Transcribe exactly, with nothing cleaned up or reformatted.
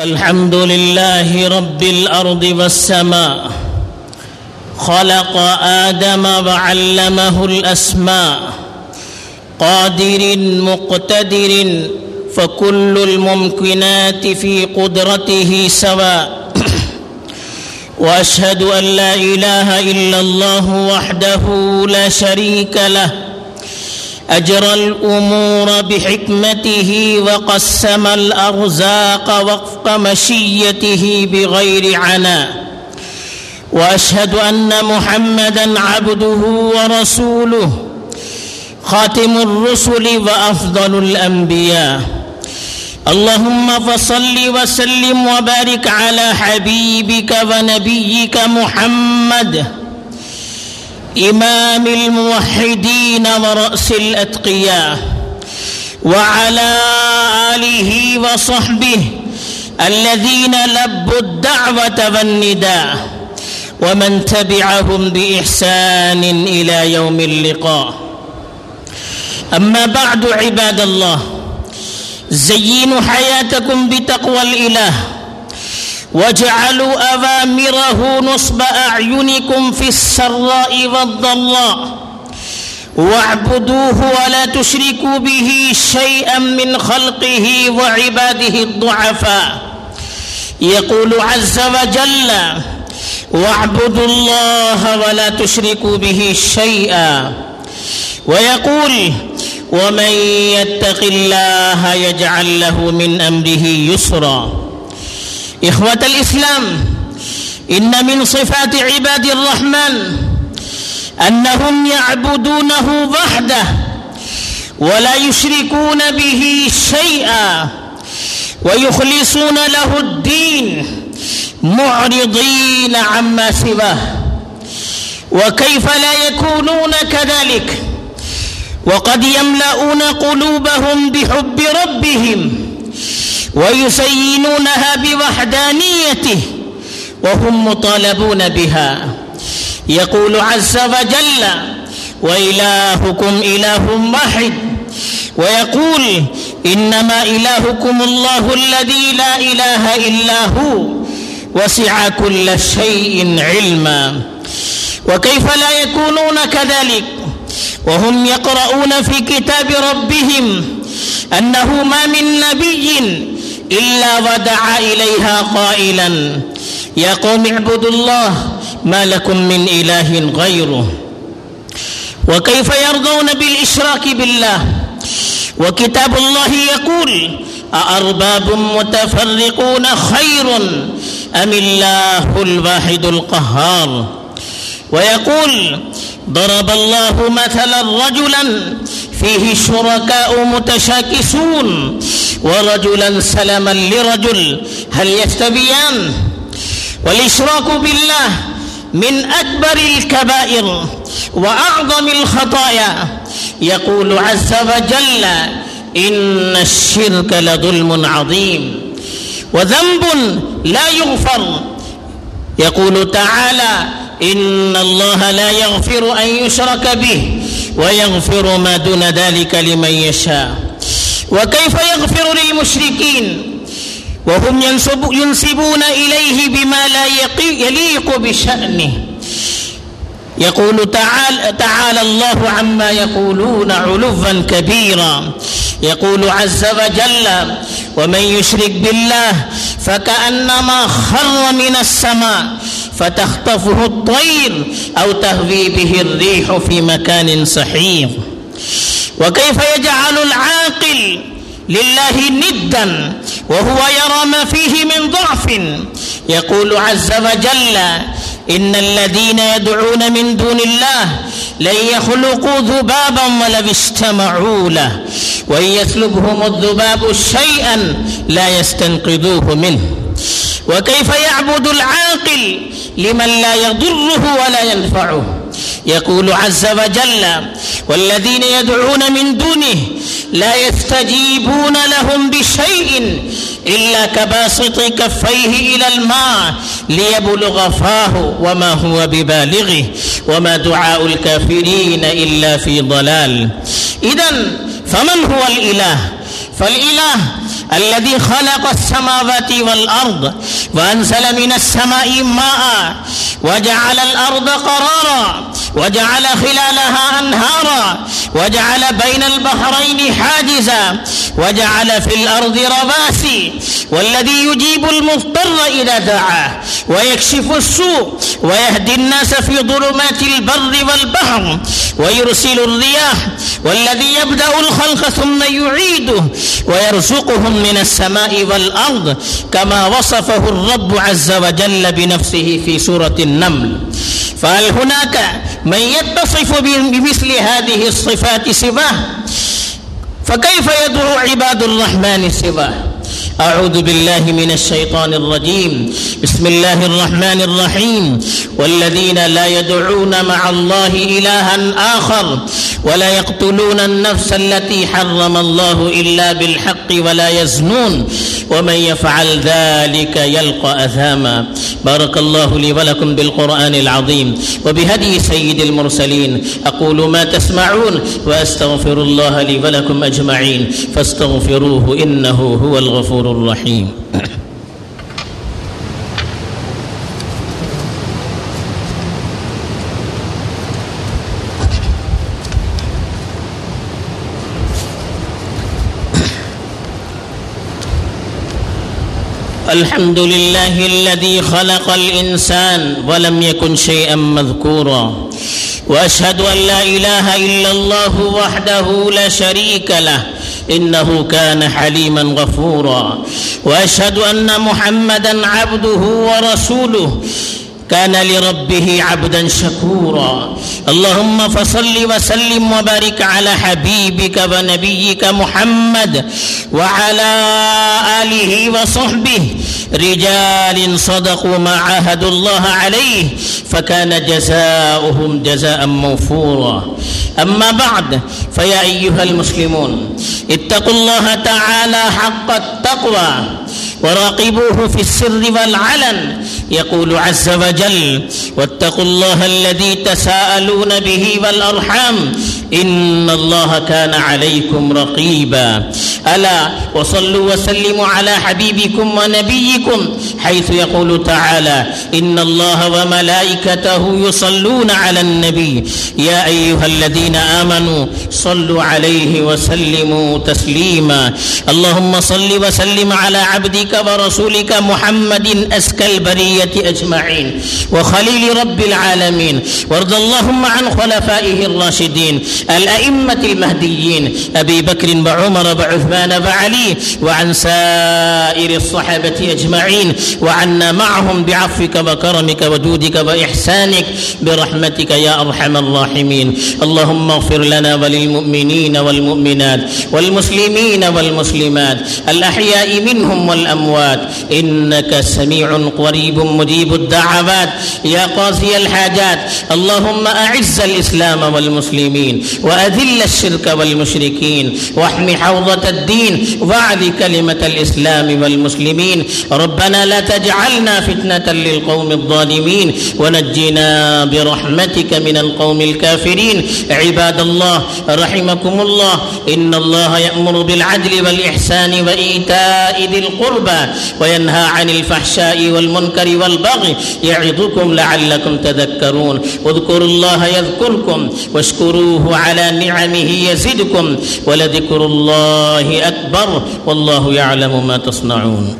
الحمد لله رب الأرض والسماء خلق آدم وعلمه الأسماء قادر مقتدر فكل الممكنات في قدرته سواء وأشهد أن لا إله إلا الله وحده لا شريك له أجرى الأمور بحكمته وقسم الأرزاق وفق مشيته بغير عناء وأشهد أن محمدا عبده ورسوله خاتم الرسل وأفضل الأنبياء اللهم فصل وسلم وبارك على حبيبك ونبيك محمد امام الموحدين ورأس الأتقياء وعلى آله وصحبه الذين لبوا الدعوة والنداء ومن تبعهم بإحسان إلى يوم اللقاء أما بعد عباد الله زينوا حياتكم بتقوى الإله وَاجْعَلُوا أَوَامِرَهُ نُصْبَ أَعْيُنِكُمْ فِي السَّرَّاءِ وَالضَّرَّاءِ وَاعْبُدُوهُ وَلَا تُشْرِكُوا بِهِ شَيْئًا مِنْ خَلْقِهِ وَعِبَادِهِ الضُّعَفَاءَ يقول عز وجل وَاعْبُدُوا اللَّهَ وَلَا تُشْرِكُوا بِهِ شَيْئًا ويقول وَمَنْ يَتَّقِ اللَّهَ يَجْعَلْ لَهُ مِنْ أَمْرِهِ يُسْرًا. اخوة الاسلام، ان من صفات عباد الرحمن انهم يعبدونه وحده ولا يشركون به شيئا ويخلصون له الدين معرضين عما سواه، وكيف لا يكونون كذلك وقد يملؤون قلوبهم بحب ربهم ويزينونها بوحدانيته وهم مطالبون بها. يقول عز وجل وإلهكم إله واحد، ويقول إنما إلهكم الله الذي لا إله إلا هو وسع كل شيء علما. وكيف لا يكونون كذلك وهم يقرؤون في كتاب ربهم أنه ما من نبي إلا ودعا إليها قائلا يا قوم اعبدوا الله ما لكم من إله غيره. وكيف يرضون بالإشراك بالله وكتاب الله يقول أأرباب متفرقون خير أم الله الواحد القهار، ويقول ضرب الله مثلا رجلا فيه شركاء متشاكسون ورجلا سلما لرجل هل يستويان. والإشراك بالله من أكبر الكبائر وأعظم الخطايا، يقول عز وجل إن الشرك لظلم عظيم وذنب لا يغفر. يقول تعالى إن الله لا يغفر أن يشرك به ويغفر ما دون ذلك لمن يشاء. وكيف يغفر للمشركين وهم ينسبون إليه بما لا يليق بشأنه؟ يقول تعالى تعالى الله عما يقولون علوا كبيرا. يقول عز وجل ومن يشرك بالله فكأنما خر من السماء فتخطفه الطير أو تهوي به الريح في مكان سحيق. وكيف يجعل العاقل لله ندا وهو يرى ما فيه من ضعف؟ يقول عز وجل إن الذين يدعون من دون الله لن يخلقوا ذبابا ولو اجتمعوا له وإن يسلبهم الذباب شيئا لا يستنقذوه منه. وكيف يعبد العاقل لمن لا يضره ولا ينفعه؟ يقول عز وجل والذين يدعون من دونه لا يستجيبون لهم بشيء إلا كباسط كفيه إلى الماء ليبلغ فاه وما هو ببالغه وما دعاء الكافرين إلا في ضلال. إذن فمن هو الإله؟ فالإله الذي خلق السماوات والأرض وأنزل من السماء ماء وجعل الأرض قرارا وجعل خلالها أنهارا وجعل بين البحرين حاجزا وجعل في الأرض رواسي والذي يجيب المضطر إذا دعاه ويكشف السوء ويهدي الناس في ظلمات البر والبحر ويرسل الرياح والذي يبدأ الخلق ثم يعيده ويرزقهم من السماء والأرض كما وصفه الرب عز وجل بنفسه في سورة النمل. فهل هناك من يتصف بمثل هذه الصفات سواه؟ فكيف يدعو عباد الرحمن سواه؟ أعوذ بالله من الشيطان الرجيم. بسم الله الرحمن الرحيم. والذين لا يدعون مع الله إلها آخر ولا يقتلون النفس التي حرم الله إلا بالحق ولا يزنون ومن يفعل ذلك يلقى أثاما. بارك الله لي ولكم بالقرآن العظيم وبهدي سيد المرسلين. أقول ما تسمعون وأستغفر الله لي ولكم أجمعين فاستغفروه إنه هو الغفور الرحیم. الحمد لله الذي خلق الإنسان ولم يكن شيئا مذكورا وأشهد أن لا إله إلا الله وحده لا شريك له إنه كان حليما غفورا وأشهد أن محمدا عبده ورسوله كان لربه عبدا شكورا. اللهم فصل وسلم وبارك على حبيبك ونبيك محمد وعلى آله وصحبه رجال صدقوا ما عاهدوا الله عليه فكان جزاؤهم جزاء موفورا. أما بعد، فيا أيها المسلمون اتقوا الله تعالى حق التقوى وراقبوه في السر والعلن. يقول عز وجل: واتقوا الله الذي تساءلون به والأرحام إن الله كان عليكم رقيبا. ألا وصلوا وسلموا على حبيبكم ونبيكم حيث يقول تعالى: إن الله وملائكته يصلون على النبي يا أيها الذين آمنوا صلوا عليه وسلموا تسليما. اللهم صل وسلم على عبدك ورسولك محمد أزكى البرية أجمعين وخليل رب العالمين. وارض اللهم عن خلفائه الراشدين الأئمة المهديين أبي بكر وعمر وعثمان وعلي وعن سائر الصحابة أجمعين وعنا معهم بعفوك وكرمك وجودك وإحسانك برحمتك يا أرحم الراحمين. اللهم اغفر لنا وللمؤمنين والمؤمنات والمسلمين والمسلمات الأحياء منهم والأموات إنك سميع قريب مجيب الدعوات يا قاضي الحاجات. اللهم أعز الإسلام والمسلمين وأذل الشرك والمشركين واحمي حوضة الدين واعلِ كلمة الإسلام والمسلمين. ربنا لا تجعلنا فتنة للقوم الظالمين ونجنا برحمتك من القوم الكافرين. عباد الله، رحمكم الله، إن الله يأمر بالعدل والإحسان وإيتاء ذي القربى وينهى عن الفحشاء والمنكر والبغي يعظكم لعلكم تذكرون. اذكروا الله يذكركم واشكروه على نعمه يزدكم ولذكر الله أكبر والله يعلم ما تصنعون.